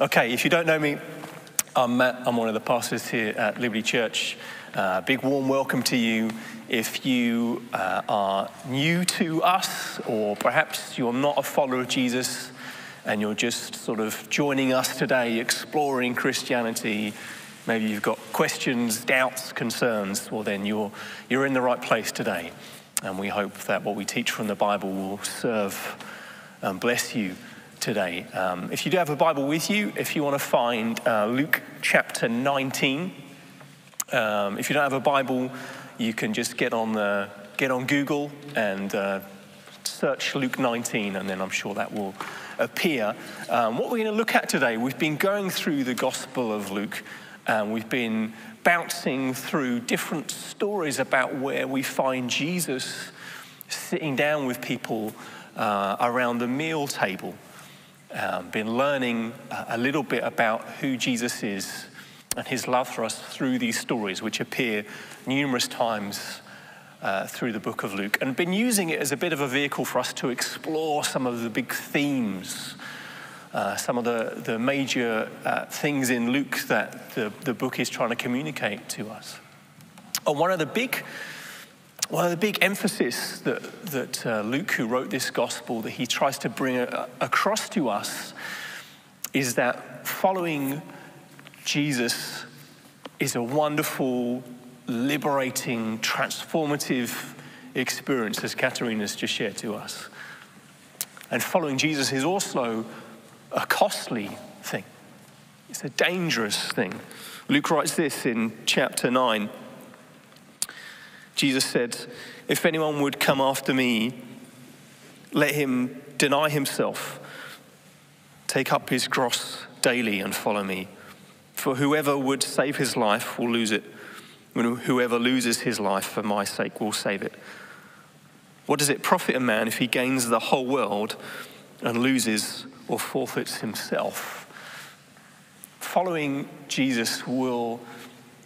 Okay, if you don't know me, I'm Matt. I'm one of the pastors here at Liberty Church. Big warm welcome to you. If you are new to us, or perhaps you're not a follower of Jesus and you're just sort of joining us today, exploring Christianity, maybe you've got questions, doubts, concerns, well then you're in the right place today. And we hope that what we teach from the Bible will serve and bless you today. If you do have a Bible with you, if you want to find Luke chapter 19, if you don't have a Bible, you can just get on Google and search Luke 19, and then I'm sure that will appear. What we're going to look at today, we've been going through the Gospel of Luke, and we've been bouncing through different stories about where we find Jesus sitting down with people around the meal table. Been learning a little bit about who Jesus is and his love for us through these stories, which appear numerous times through the book of Luke, and been using it as a bit of a vehicle for us to explore some of the big themes, some of the major things in Luke that the book is trying to communicate to us. And one of the big emphasis that Luke, who wrote this gospel, that he tries to bring across to us is that following Jesus is a wonderful, liberating, transformative experience, as Katarina's just shared to us. And following Jesus is also a costly thing. It's a dangerous thing. Luke writes this in chapter 9. Jesus said, "If anyone would come after me, let him deny himself, take up his cross daily and follow me. For whoever would save his life will lose it. Whoever loses his life for my sake will save it. What does it profit a man if he gains the whole world and loses or forfeits himself?" Following Jesus will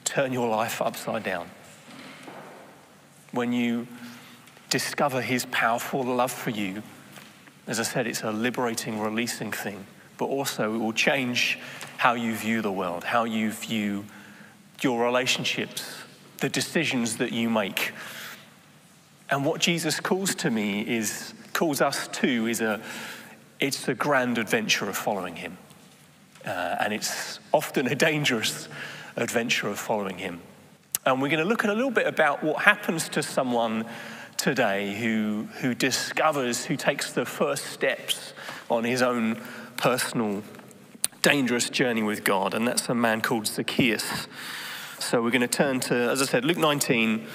turn your life upside down. When you discover his powerful love for you, as I said, it's a liberating, releasing thing. But also it will change how you view the world, how you view your relationships, the decisions that you make. And what Jesus calls us to is a grand adventure of following him. And it's often a dangerous adventure of following him. And we're going to look at a little bit about what happens to someone today who discovers, who takes the first steps on his own personal, dangerous journey with God, and that's a man called Zacchaeus. So we're going to turn to, as I said, Luke 19,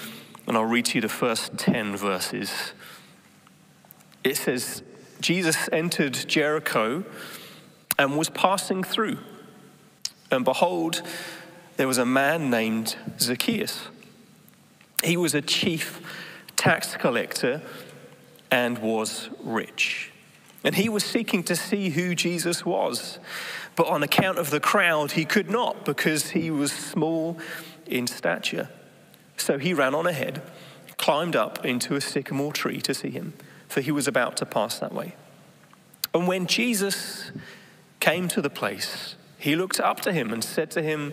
and I'll read to you the first 10 verses. It says, "Jesus entered Jericho and was passing through, and behold, there was a man named Zacchaeus. He was a chief tax collector and was rich. And he was seeking to see who Jesus was, but on account of the crowd, he could not because he was small in stature. So he ran on ahead, climbed up into a sycamore tree to see him, for he was about to pass that way. And when Jesus came to the place, he looked up to him and said to him,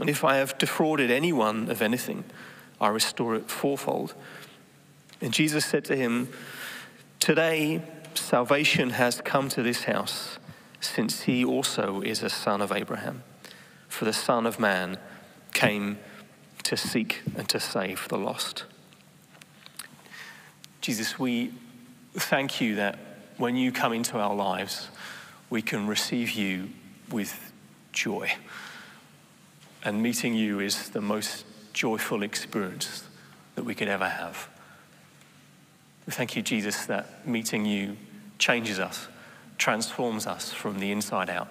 And if I have defrauded anyone of anything, I restore it fourfold.' And Jesus said to him, 'Today salvation has come to this house, since he also is a son of Abraham. For the Son of Man came to seek and to save the lost.'" Jesus, we thank you that when you come into our lives, we can receive you with joy. And meeting you is the most joyful experience that we could ever have. We thank you, Jesus, that meeting you changes us, transforms us from the inside out.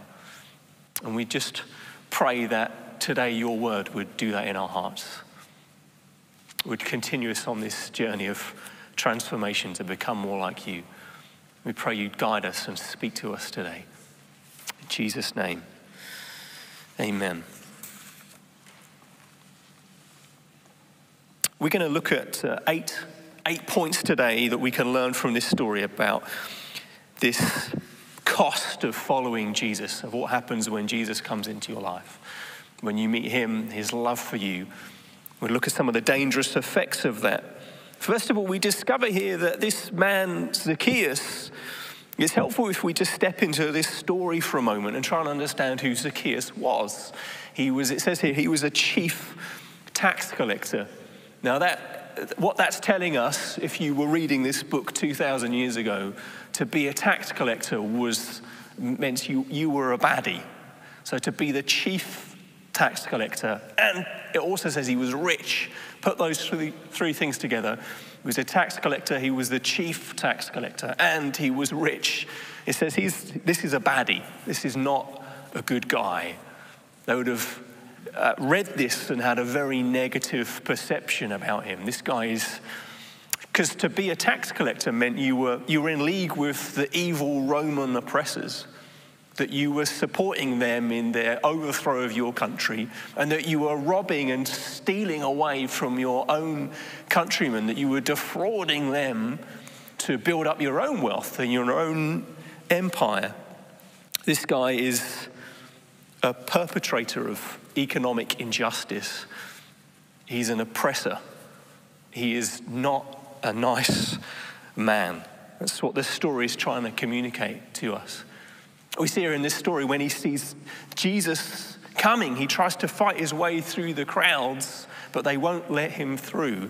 And we just pray that today your word would do that in our hearts. It would continue us on this journey of transformation to become more like you. We pray you'd guide us and speak to us today. In Jesus' name, amen. We're going to look at eight points today that we can learn from this story about this cost of following Jesus, of what happens when Jesus comes into your life. When you meet him, his love for you. We'll look at some of the dangerous effects of that. First of all, we discover here that this man, Zacchaeus, it's helpful if we just step into this story for a moment and try and understand who Zacchaeus was. It says here, he was a chief tax collector. Now what that's telling us, if you were reading this book 2,000 years ago, to be a tax collector meant you were a baddie. So to be the chief tax collector, and it also says he was rich. Put those three things together. He was a tax collector, he was the chief tax collector, and he was rich. It says this is a baddie. This is not a good guy. They would have read this and had a very negative perception about him. This guy is, because to be a tax collector meant you were in league with the evil Roman oppressors, that you were supporting them in their overthrow of your country, and that you were robbing and stealing away from your own countrymen, that you were defrauding them to build up your own wealth and your own empire. This guy is a perpetrator of economic injustice. He's an oppressor. He is not a nice man. That's what this story is trying to communicate to us. We see here in this story, when he sees Jesus coming, he tries to fight his way through the crowds, but they won't let him through.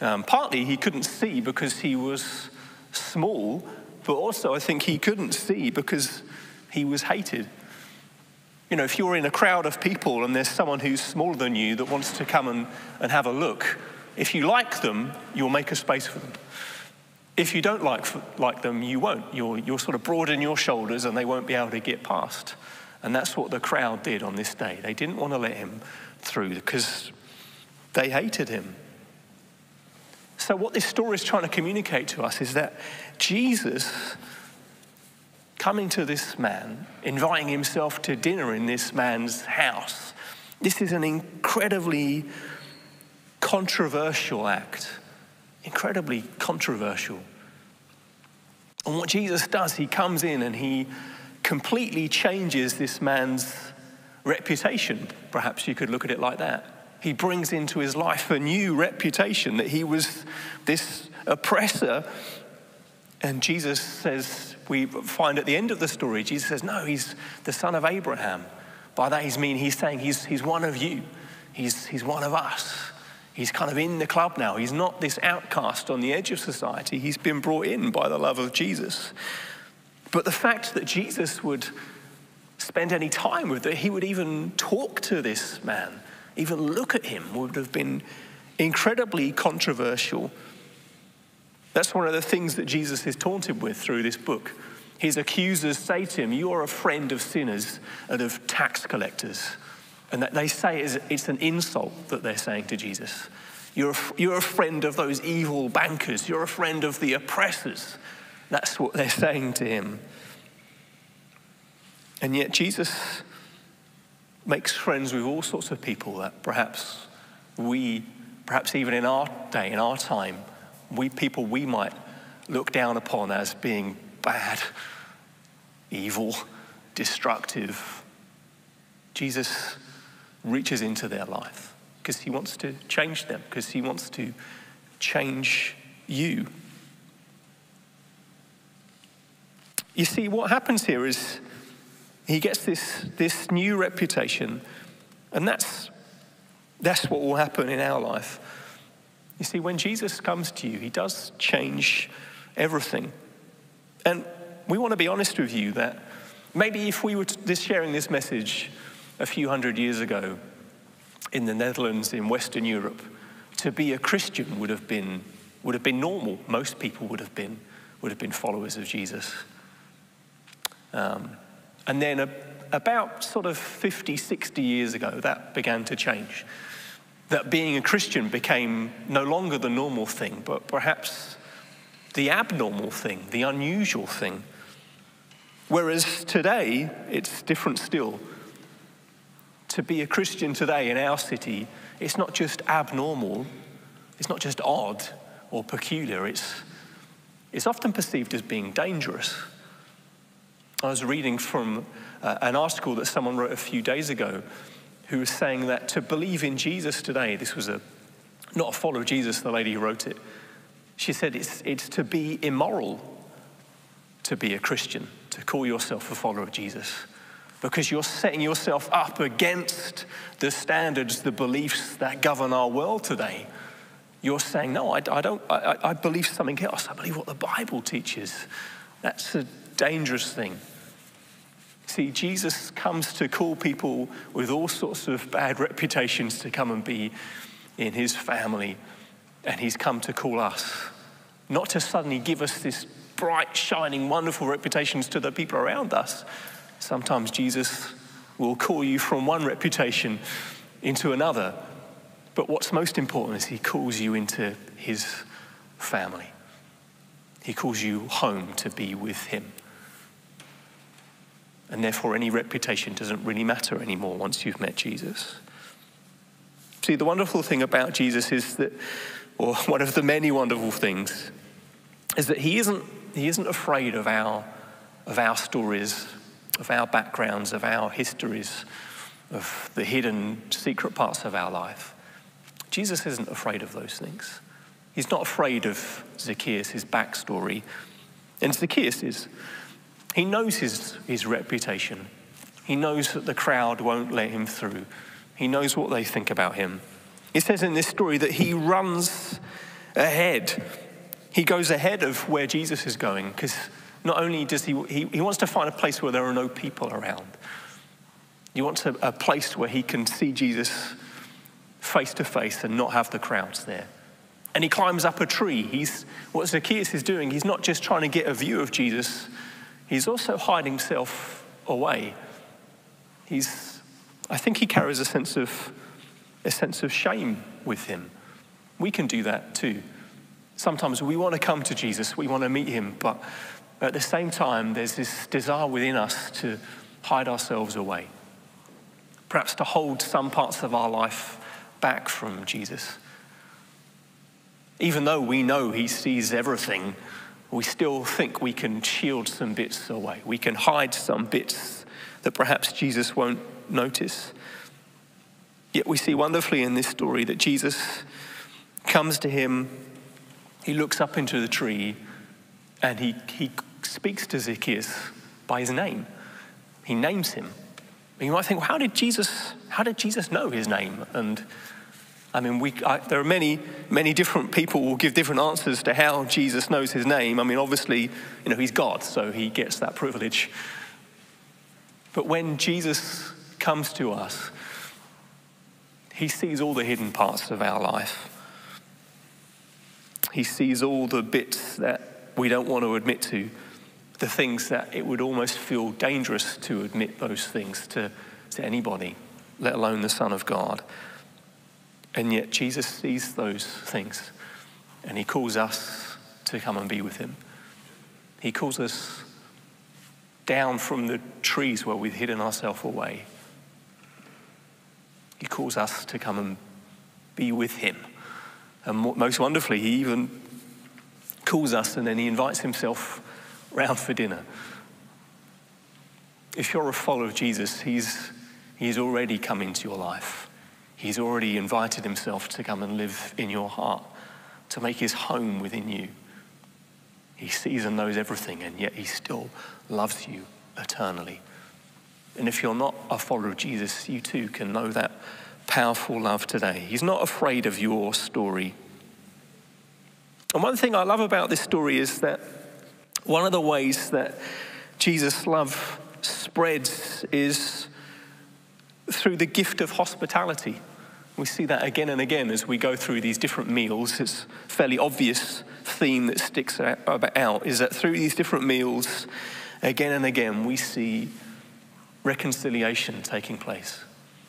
Partly he couldn't see because he was small, but also I think he couldn't see because he was hated. You know, if you're in a crowd of people and there's someone who's smaller than you that wants to come and have a look, if you like them, you'll make a space for them. If you don't like them, you won't. You'll sort of broaden your shoulders and they won't be able to get past. And that's what the crowd did on this day. They didn't want to let him through because they hated him. So what this story is trying to communicate to us is that Jesus coming to this man, inviting himself to dinner in this man's house, this is an incredibly controversial act. Incredibly controversial. And what Jesus does, he comes in and he completely changes this man's reputation. Perhaps you could look at it like that. He brings into his life a new reputation, that he was this oppressor. And Jesus says, we find at the end of the story, Jesus says, no, he's the son of Abraham. By that he's saying he's one of you. He's one of us. He's kind of in the club now. He's not this outcast on the edge of society. He's been brought in by the love of Jesus. But the fact that Jesus would spend any time with it, he would even talk to this man, even look at him, would have been incredibly controversial. That's one of the things that Jesus is taunted with through this book. His accusers say to him, you are a friend of sinners and of tax collectors. And that they say it's an insult that they're saying to Jesus. You're a friend of those evil bankers. You're a friend of the oppressors. That's what they're saying to him. And yet Jesus makes friends with all sorts of people that perhaps even in our day, in our time, we might look down upon as being bad, evil, destructive. Jesus reaches into their life because he wants to change them, because he wants to change you. You see, what happens here is he gets this new reputation, and that's what will happen in our life. You see, when Jesus comes to you, he does change everything. And we want to be honest with you that maybe if we were sharing this message a few hundred years ago in the Netherlands, in Western Europe, to be a Christian would have been normal. Most people would have been followers of Jesus. And then about sort of 50, 60 years ago, that began to change. That being a Christian became no longer the normal thing, but perhaps the abnormal thing, the unusual thing. Whereas today, it's different still. To be a Christian today in our city, it's not just abnormal, it's not just odd or peculiar, it's often perceived as being dangerous. I was reading from an article that someone wrote a few days ago who was saying that to believe in Jesus today, this was not a follower of Jesus, the lady who wrote it, she said it's to be immoral to be a Christian, to call yourself a follower of Jesus, because you're setting yourself up against the standards, the beliefs that govern our world today. You're saying, no, I believe something else. I believe what the Bible teaches. That's a dangerous thing. See, Jesus comes to call people with all sorts of bad reputations to come and be in his family, and he's come to call us, not to suddenly give us this bright, shining, wonderful reputations to the people around us. Sometimes Jesus will call you from one reputation into another. But what's most important is he calls you into his family. He calls you home to be with him. And therefore, any reputation doesn't really matter anymore once you've met Jesus. See, the wonderful thing about Jesus is that, or one of the many wonderful things, is that he isn't afraid of our stories, of our backgrounds, of our histories, of the hidden secret parts of our life. Jesus isn't afraid of those things. He's not afraid of Zacchaeus, his backstory. And Zacchaeus is. He knows his reputation. He knows that the crowd won't let him through. He knows what they think about him. It says in this story that he runs ahead. He goes ahead of where Jesus is going, because not only does he wants to find a place where there are no people around. He wants a place where he can see Jesus face to face and not have the crowds there. And he climbs up a tree. What Zacchaeus is doing, he's not just trying to get a view of Jesus, he's also hiding himself away. I think he carries a sense of shame with him. We can do that too. Sometimes we want to come to Jesus, we want to meet him, but at the same time, there's this desire within us to hide ourselves away, perhaps to hold some parts of our life back from Jesus. Even though we know he sees everything, we still think we can shield some bits away. We can hide some bits that perhaps Jesus won't notice. Yet we see wonderfully in this story that Jesus comes to him, he looks up into the tree, and he speaks to Zacchaeus by his name. He names him. And you might think, well, how did Jesus know his name? And I mean, there are many different people will give different answers to how Jesus knows his name. I mean, obviously, he's God, so he gets that privilege. But when Jesus comes to us, he sees all the hidden parts of our life. He sees all the bits that we don't want to admit to, the things that it would almost feel dangerous to admit those things to anybody, let alone the Son of God. And yet Jesus sees those things, and he calls us to come and be with him. He calls us down from the trees where we've hidden ourselves away. He calls us to come and be with him. And most wonderfully, he even calls us, and then he invites himself round for dinner. If you're a follower of Jesus, he's already come into your life. He's already invited himself to come and live in your heart, to make his home within you. He sees and knows everything, and yet he still loves you eternally. And if you're not a follower of Jesus, you too can know that powerful love today. He's not afraid of your story. And one thing I love about this story is that one of the ways that Jesus' love spreads is through the gift of hospitality. We see that again and again as we go through these different meals. It's a fairly obvious theme that sticks out, is that through these different meals, again and again, we see reconciliation taking place.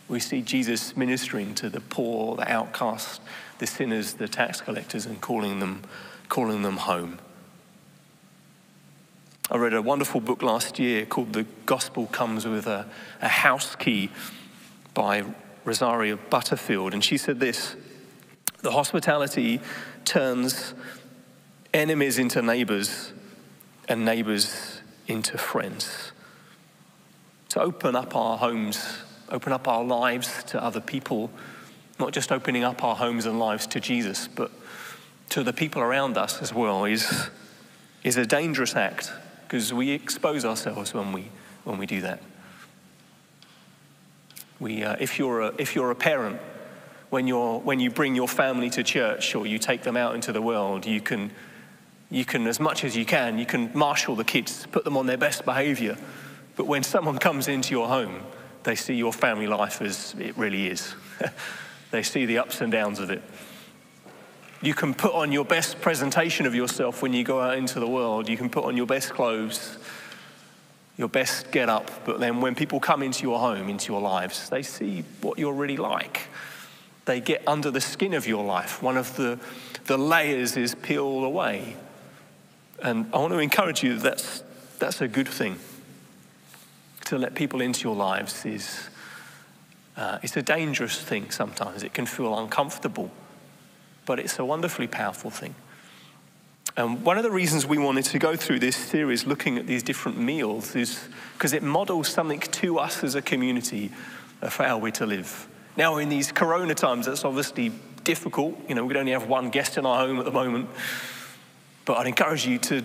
We see Jesus ministering to the poor, the outcast, the sinners, the tax collectors, and calling them home. I read a wonderful book last year called The Gospel Comes with a House Key by Rosaria Butterfield, and she said this: the hospitality turns enemies into neighbors and neighbors into friends. To open up our homes, open up our lives to other people, not just opening up our homes and lives to Jesus, but to the people around us as well, is a dangerous act, because we expose ourselves when we do that. If you're a parent, when you bring your family to church or you take them out into the world, you can as much as you can marshal the kids, put them on their best behavior. But when someone comes into your home, they see your family life as it really is. They see the ups and downs of it. You can put on your best presentation of yourself when you go out into the world. You can put on your best clothes, your best get up. But then when people come into your home, into your lives, they see what you're really like. They get under the skin of your life. One of the layers is peeled away. And I want to encourage you that that's a good thing. To let people into your lives is it's a dangerous thing sometimes. It can feel uncomfortable, but it's a wonderfully powerful thing. And one of the reasons we wanted to go through this series looking at these different meals is because it models something to us as a community of how we're to live. Now, in these corona times, that's obviously difficult. You know, we could only have one guest in our home at the moment. But I'd encourage you to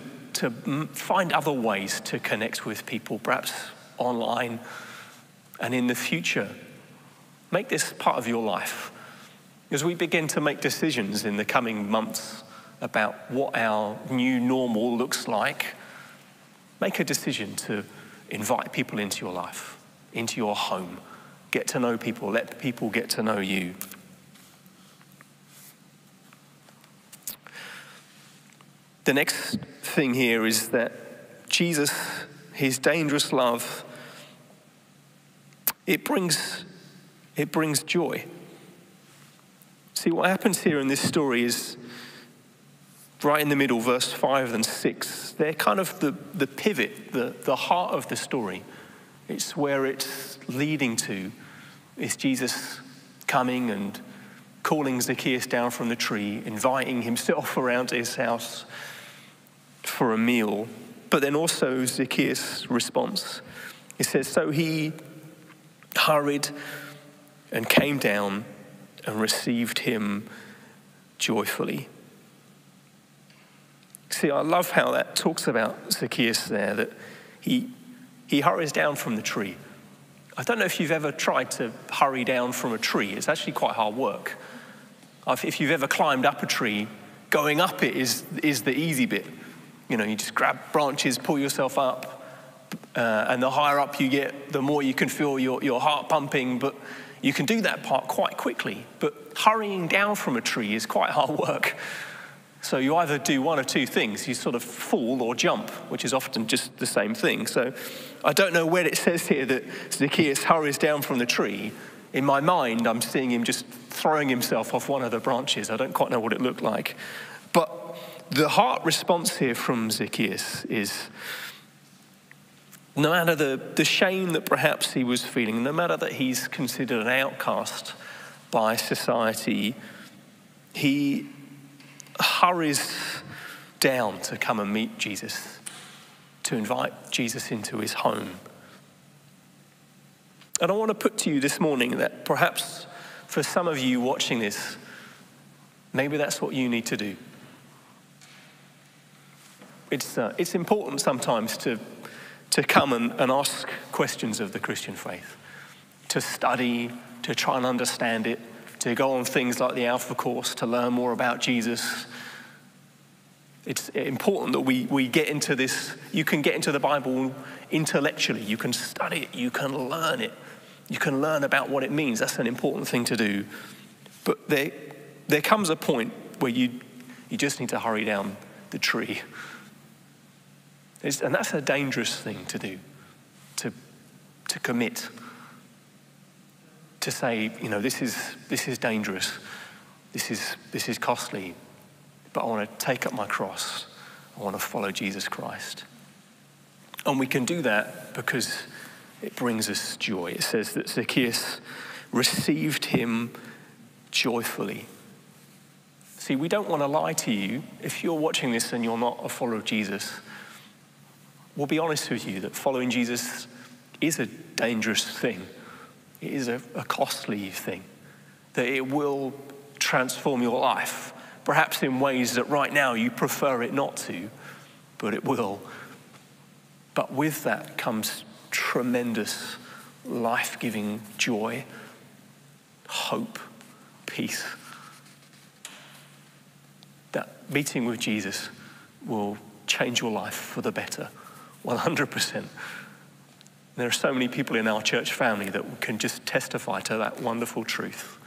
find other ways to connect with people, perhaps online and in the future. Make this part of your life. As we begin to make decisions in the coming months about what our new normal looks like, make a decision to invite people into your life, into your home. Get to know people, let people get to know you. The next thing here is that Jesus, his dangerous love, it brings joy. See, what happens here in this story is right in the middle, verse 5 and 6. They're kind of the pivot, the heart of the story. It's where it's leading to. It's Jesus coming and calling Zacchaeus down from the tree, inviting himself around to his house for a meal. But then also Zacchaeus' response. It says, so he hurried and came down and received him joyfully. See, I love how that talks about Zacchaeus there, that he hurries down from the tree. I don't know if you've ever tried to hurry down from a tree. It's actually quite hard work. If you've ever climbed up a tree, going up it is the easy bit. You know, you just grab branches, pull yourself up, and the higher up you get, the more you can feel your heart pumping, but you can do that part quite quickly. But hurrying down from a tree is quite hard work. So you either do one of two things. You sort of fall or jump, which is often just the same thing. So I don't know where it says here that Zacchaeus hurries down from the tree. In my mind, I'm seeing him just throwing himself off one of the branches. I don't quite know what it looked like. But the heart response here from Zacchaeus is, no matter the shame that perhaps he was feeling, no matter that he's considered an outcast by society, he hurries down to come and meet Jesus, to invite Jesus into his home. And I want to put to you this morning that perhaps for some of you watching this, maybe that's what you need to do. It's important sometimes to come and ask questions of the Christian faith, to study, to try and understand it, to go on things like the Alpha Course, to learn more about Jesus. It's important that we get into this. You can get into the Bible intellectually. You can study it. You can learn it. You can learn about what it means. That's an important thing to do. But there comes a point where you just need to hurry down the tree. And that's a dangerous thing to do, to to commit, to say, you know, this is dangerous, this is costly, but I want to take up my cross. I want to follow Jesus Christ. And we can do that because it brings us joy. It says that Zacchaeus received him joyfully. See, we don't want to lie to you. If you're watching this and you're not a follower of Jesus, we'll be honest with you that following Jesus is a dangerous thing. It is a costly thing, that it will transform your life, perhaps in ways that right now you prefer it not to, but it will. But with that comes tremendous life-giving joy, hope, peace. That meeting with Jesus will change your life for the better, 100%. There are so many people in our church family that can just testify to that wonderful truth.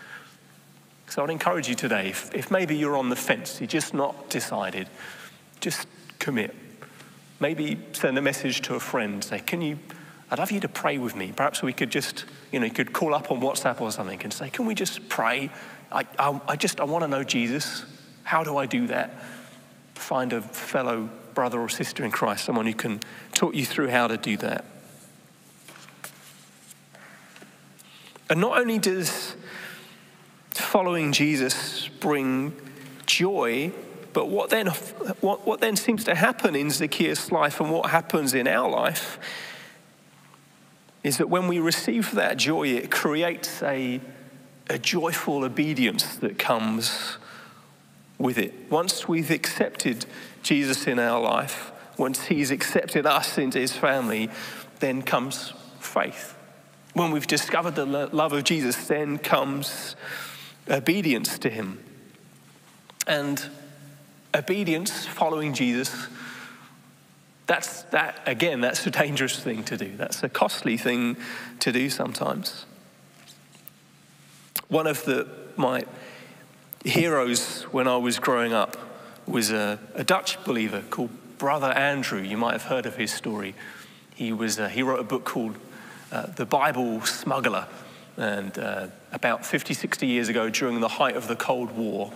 So I'd encourage you today, if maybe you're on the fence, you're just not decided, just commit. Maybe send a message to a friend, say, I'd love you to pray with me. Perhaps we could just, you could call up on WhatsApp or something and say, can we just pray? I want to know Jesus. How do I do that? Find a fellow brother or sister in Christ, someone who can talk you through how to do that. And not only does following Jesus bring joy, but what then seems to happen in Zacchaeus' life and what happens in our life is that when we receive that joy, it creates a joyful obedience that comes with it. Once we've accepted Jesus in our life, once he's accepted us into his family, then comes faith. When we've discovered the love of Jesus, then comes obedience to him. And obedience, following Jesus, that's a dangerous thing to do. That's a costly thing to do sometimes. One of my heroes when I was growing up was a Dutch believer called Brother Andrew. You might have heard of his story. He wrote a book called The Bible Smugger, and about 50, 60 years ago, during the height of the Cold War,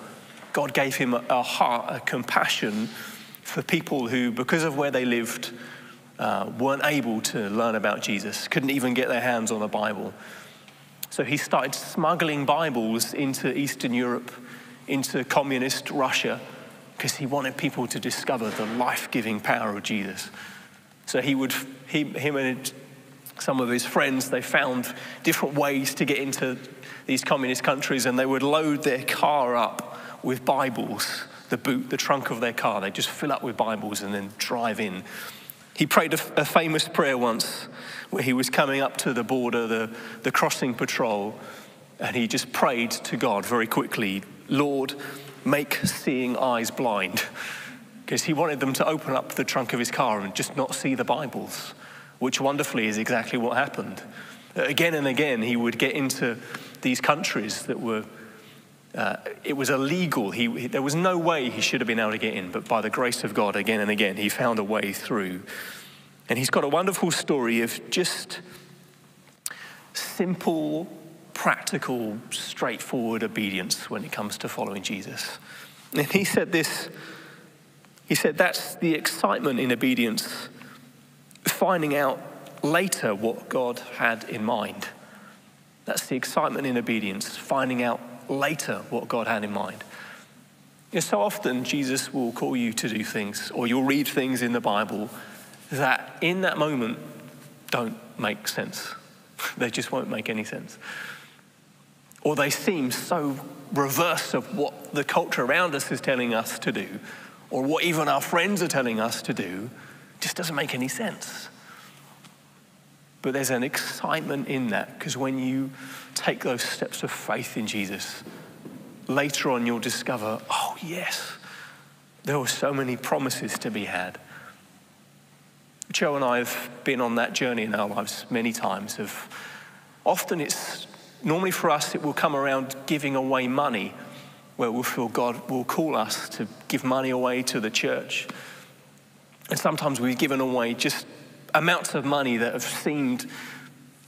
God gave him a heart, a compassion for people who, because of where they lived, weren't able to learn about Jesus, couldn't even get their hands on a Bible. So he started smuggling Bibles into Eastern Europe, into communist Russia, because he wanted people to discover the life-giving power of Jesus. So some of his friends, they found different ways to get into these communist countries, and they would load their car up with Bibles, the trunk of their car. They just fill up with Bibles and then drive in. He prayed a famous prayer once where he was coming up to the border, the crossing patrol, and he just prayed to God very quickly, Lord, make seeing eyes blind, because he wanted them to open up the trunk of his car and just not see the Bibles, which wonderfully is exactly what happened. Again and again, he would get into these countries that were, it was illegal. There was no way he should have been able to get in, but by the grace of God, again and again, he found a way through. And he's got a wonderful story of just simple, practical, straightforward obedience when it comes to following Jesus. And he said this, he said, that's the excitement in obedience, finding out later what God had in mind. That's the excitement in obedience, finding out later what God had in mind. You know, so often Jesus will call you to do things, or you'll read things in the Bible that in that moment don't make sense. They just won't make any sense. Or they seem so reverse of what the culture around us is telling us to do, or what even our friends are telling us to do. Just doesn't make any sense. But there's an excitement in that, because when you take those steps of faith in Jesus, later on you'll discover, oh yes, there were so many promises to be had. Joe and I have been on that journey in our lives many times. Normally for us, it will come around giving away money, where we'll feel God will call us to give money away to the church. And sometimes we've given away just amounts of money that have seemed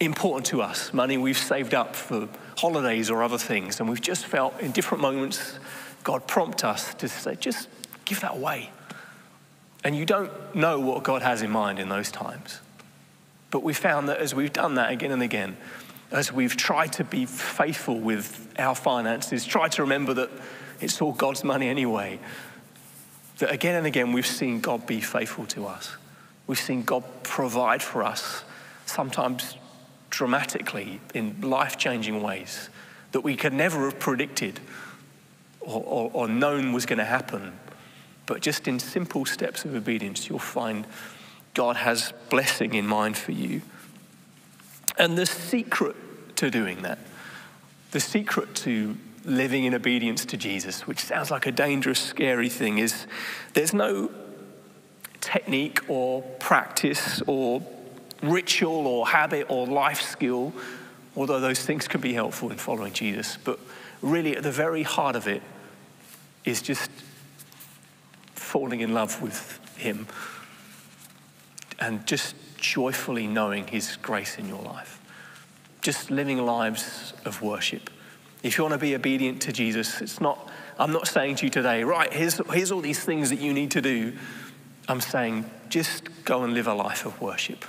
important to us, money we've saved up for holidays or other things, and we've just felt in different moments God prompt us to say, just give that away. And you don't know what God has in mind in those times. But we found that as we've done that again and again, as we've tried to be faithful with our finances, tried to remember that it's all God's money anyway, that again and again we've seen God be faithful to us. We've seen God provide for us, sometimes dramatically, in life-changing ways that we could never have predicted or known was going to happen. But just in simple steps of obedience, you'll find God has blessing in mind for you. And the secret to doing that, the secret to living in obedience to Jesus, which sounds like a dangerous, scary thing, is there's no technique or practice or ritual or habit or life skill, although those things can be helpful in following Jesus. But really at the very heart of it is just falling in love with him and just joyfully knowing his grace in your life. Just living lives of worship. If you want to be obedient to Jesus, it's not, I'm not saying to you today, right, here's all these things that you need to do. I'm saying just go and live a life of worship.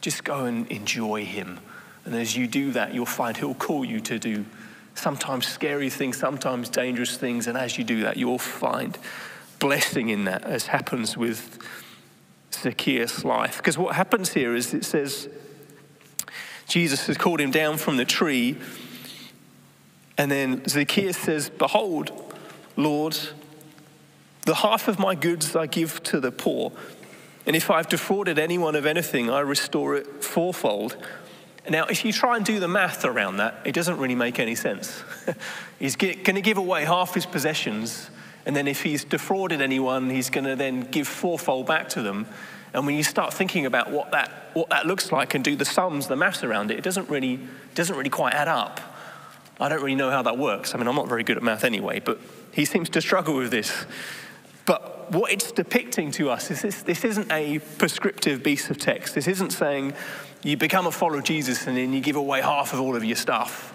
Just go and enjoy him. And as you do that, you'll find he'll call you to do sometimes scary things, sometimes dangerous things. And as you do that, you'll find blessing in that, as happens with Zacchaeus' life. Because what happens here is it says Jesus has called him down from the tree, and then Zacchaeus says, "Behold, Lord, the half of my goods I give to the poor, and if I've defrauded anyone of anything, I restore it fourfold." Now, if you try and do the math around that, it doesn't really make any sense. He's going to give away half his possessions, and then if he's defrauded anyone, he's going to then give fourfold back to them. And when you start thinking about what that looks like and do the sums, the maths around it, it doesn't really quite add up. I don't really know how that works. I mean, I'm not very good at math anyway, but he seems to struggle with this. But what it's depicting to us is this isn't a prescriptive piece of text. This isn't saying you become a follower of Jesus and then you give away half of all of your stuff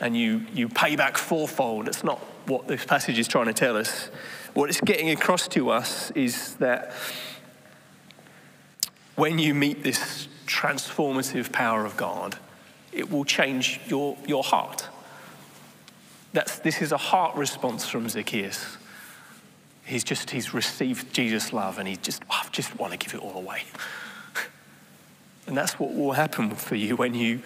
and you pay back fourfold. That's not what this passage is trying to tell us. What it's getting across to us is that when you meet this transformative power of God, it will change your heart. This is a heart response from Zacchaeus. He's received Jesus' love, and I just want to give it all away. And that's what will happen for you when you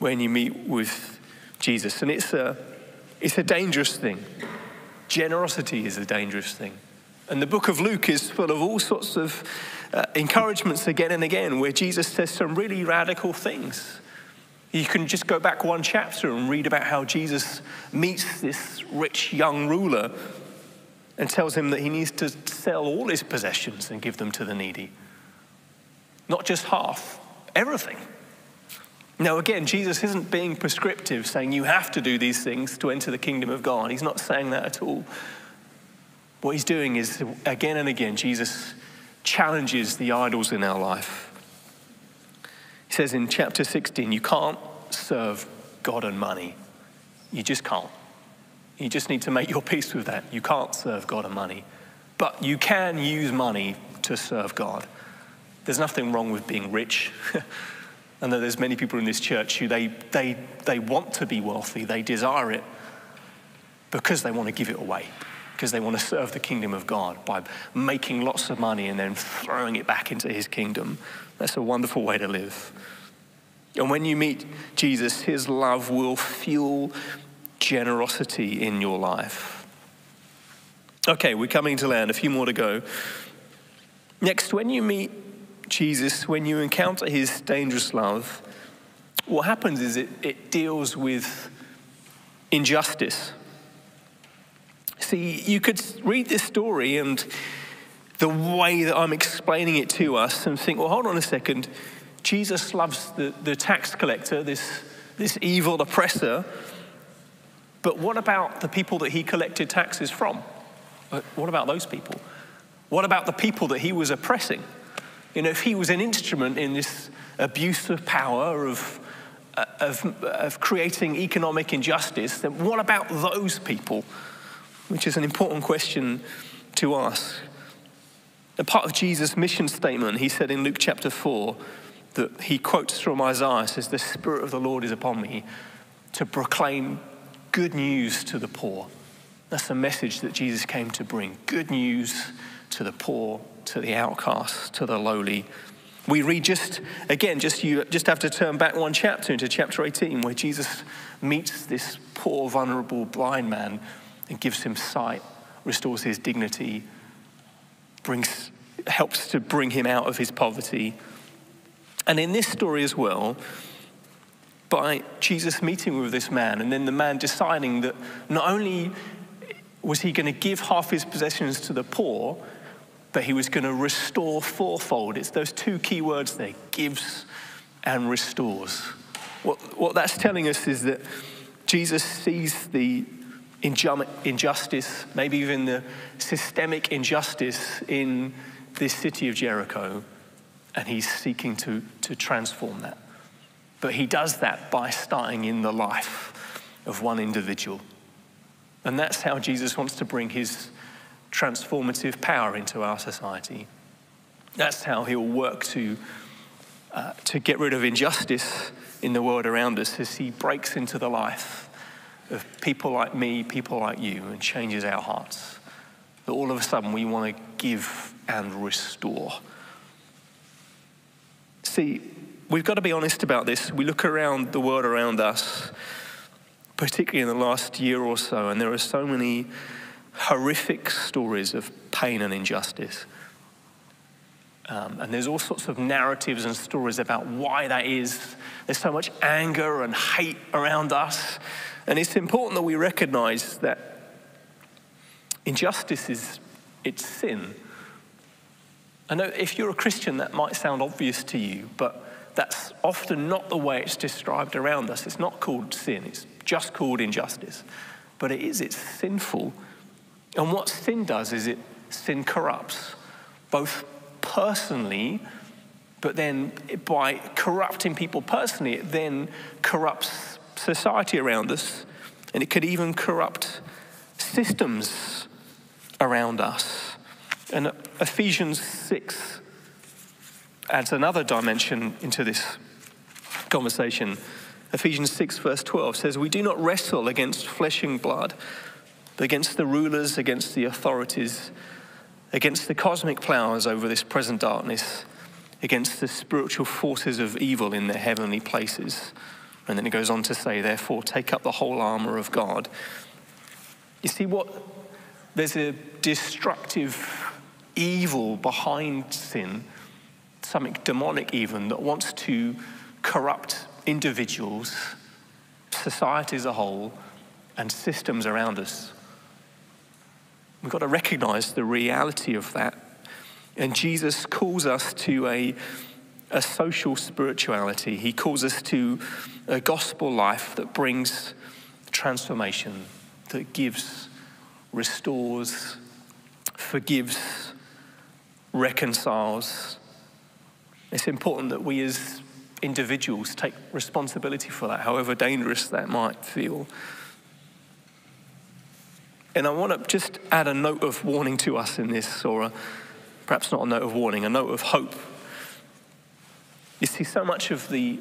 meet with Jesus. And it's a dangerous thing. Generosity is a dangerous thing. And the book of Luke is full of all sorts of encouragements again and again where Jesus says some really radical things. You can just go back one chapter and read about how Jesus meets this rich young ruler and tells him that he needs to sell all his possessions and give them to the needy. Not just half, everything. Now again, Jesus isn't being prescriptive, saying you have to do these things to enter the kingdom of God. He's not saying that at all. What he's doing is, again and again, Jesus challenges the idols in our life. He says in chapter 16, you can't serve God and money. You just can't. You just need to make your peace with that. You can't serve God and money. But you can use money to serve God. There's nothing wrong with being rich. I know there's many people in this church who they want to be wealthy. They desire it because they want to give it away, because they want to serve the kingdom of God by making lots of money and then throwing it back into his kingdom. That's a wonderful way to live. And when you meet Jesus, his love will fuel generosity in your life. Okay, we're coming to land, a few more to go. Next, when you meet Jesus, when you encounter his dangerous love, what happens is it deals with injustice. See, you could read this story and the way that I'm explaining it to us and think, well, hold on a second. Jesus loves the tax collector, this evil oppressor, but what about the people that he collected taxes from? What about those people? What about the people that he was oppressing? You know, if he was an instrument in this abuse of power, of creating economic injustice, then what about those people? Which is an important question to ask. A part of Jesus' mission statement, he said in Luke chapter 4, that he quotes from Isaiah, says, "The Spirit of the Lord is upon me to proclaim good news to the poor." That's the message that Jesus came to bring. Good news to the poor, to the outcast, to the lowly. We read you just have to turn back one chapter into chapter 18, where Jesus meets this poor, vulnerable, blind man and gives him sight, restores his dignity, helps to bring him out of his poverty. And in this story as well, by Jesus meeting with this man and then the man deciding that not only was he going to give half his possessions to the poor, but he was going to restore fourfold. It's those two key words there, gives and restores. What that's telling us is that Jesus sees the injustice, maybe even the systemic injustice in this city of Jericho, and he's seeking to transform that. But he does that by starting in the life of one individual. And that's how Jesus wants to bring his transformative power into our society. That's how he'll work to get rid of injustice in the world around us, as he breaks into the life of people like me, people like you, and changes our hearts. That all of a sudden we want to give and restore. See, we've got to be honest about this. We look around the world around us, particularly in the last year or so, and there are so many horrific stories of pain and injustice. And there's all sorts of narratives and stories about why that is. There's so much anger and hate around us. And it's important that we recognize that injustice it's sin. I know if you're a Christian, that might sound obvious to you, but that's often not the way it's described around us. It's not called sin, it's just called injustice. But it's sinful. And what sin does is sin corrupts, both personally, but then by corrupting people personally, it then corrupts society around us, and it could even corrupt systems around us. And Ephesians 6 adds another dimension into this conversation. Ephesians 6 verse 12 says, "We do not wrestle against flesh and blood, but against the rulers, against the authorities, against the cosmic powers over this present darkness, against the spiritual forces of evil in the heavenly places." And then it goes on to say, "Therefore, take up the whole armor of God." You see what? There's a destructive evil behind sin, something demonic even, that wants to corrupt individuals, society as a whole, and systems around us. We've got to recognize the reality of that. And Jesus calls us to a social spirituality. He calls us to a gospel life that brings transformation, that gives, restores, forgives, reconciles. It's important that we as individuals take responsibility for that, however dangerous that might feel. And I want to just add a note of warning to us in this, or perhaps not a note of warning, a note of hope. You see, so much of the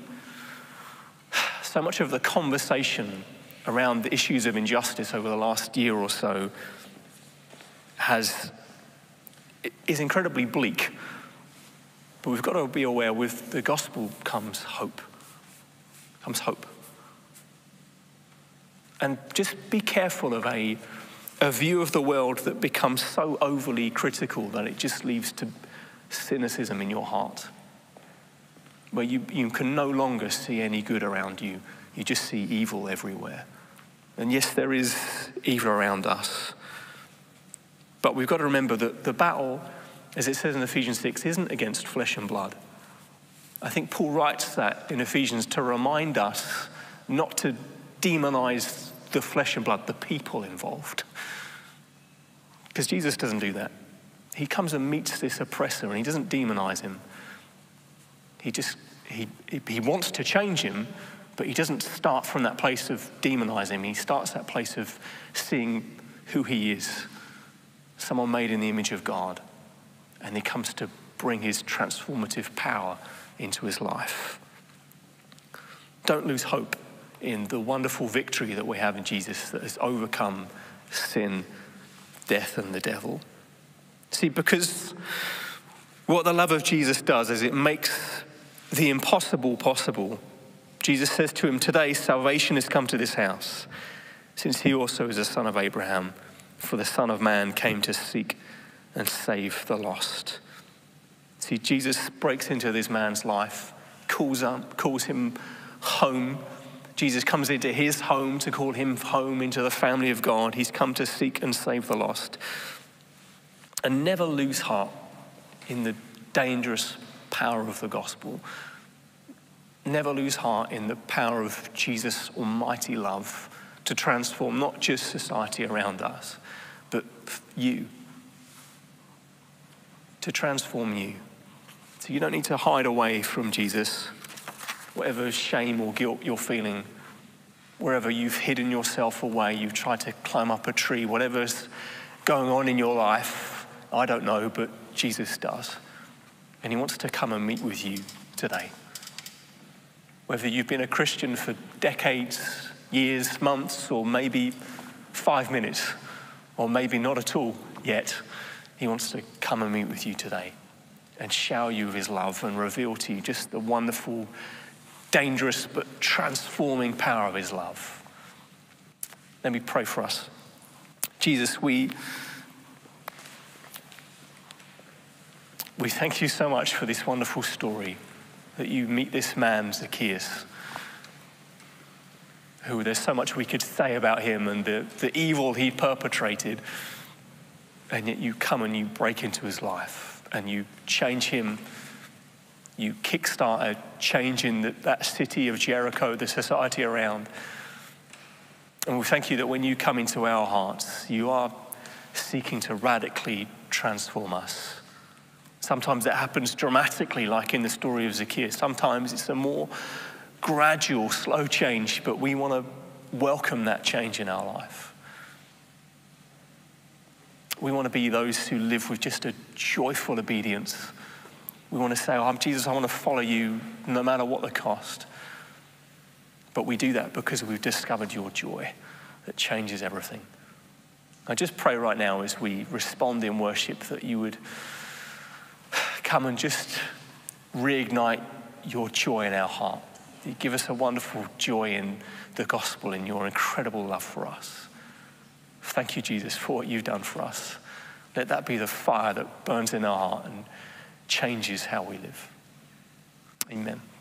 conversation around the issues of injustice over the last year or so is incredibly bleak. But we've got to be aware with the gospel comes hope. Comes hope. And just be careful of a view of the world that becomes so overly critical that it just leads to cynicism in your heart, where you can no longer see any good around you. You just see evil everywhere. And yes, there is evil around us. But we've got to remember that the battle, as it says in Ephesians 6, isn't against flesh and blood. I think Paul writes that in Ephesians to remind us not to demonize the flesh and blood, the people involved. Because Jesus doesn't do that. He comes and meets this oppressor, and he doesn't demonize him. He wants to change him, but he doesn't start from that place of demonizing him. He starts that place of seeing who he is, someone made in the image of God. And he comes to bring his transformative power into his life. Don't lose hope in the wonderful victory that we have in Jesus that has overcome sin, death, and the devil. See, because what the love of Jesus does is it makes the impossible possible. Jesus says to him, today salvation has come to this house, since he also is a son of Abraham, for the Son of Man came to seek and save the lost. See, Jesus breaks into this man's life, calls him home. Jesus comes into his home to call him home into the family of God. He's come to seek and save the lost. And never lose heart in the dangerous power of the gospel. Never lose heart in the power of Jesus' almighty love to transform not just society around us, but you. To transform you. So you don't need to hide away from Jesus. Whatever shame or guilt you're feeling, wherever you've hidden yourself away, you've tried to climb up a tree, whatever's going on in your life, I don't know, but Jesus does. And he wants to come and meet with you today. Whether you've been a Christian for decades, years, months, or maybe 5 minutes, or maybe not at all yet, he wants to come and meet with you today and shower you with his love and reveal to you just the wonderful, dangerous, but transforming power of his love. Let me pray for us. Jesus, we thank you so much for this wonderful story that you meet this man, Zacchaeus, who there's so much we could say about him and the evil he perpetrated, and yet you come and you break into his life and you change him. You kickstart a change in that city of Jericho, the society around. And we thank you that when you come into our hearts, you are seeking to radically transform us. Sometimes it happens dramatically, like in the story of Zacchaeus. Sometimes it's a more gradual, slow change, but we want to welcome that change in our life. We want to be those who live with just a joyful obedience. We want to say, oh, Jesus, I want to follow you no matter what the cost. But we do that because we've discovered your joy that changes everything. I just pray right now as we respond in worship that you would come and just reignite your joy in our heart. You give us a wonderful joy in the gospel and your incredible love for us. Thank you, Jesus, for what you've done for us. Let that be the fire that burns in our heart and changes how we live. Amen.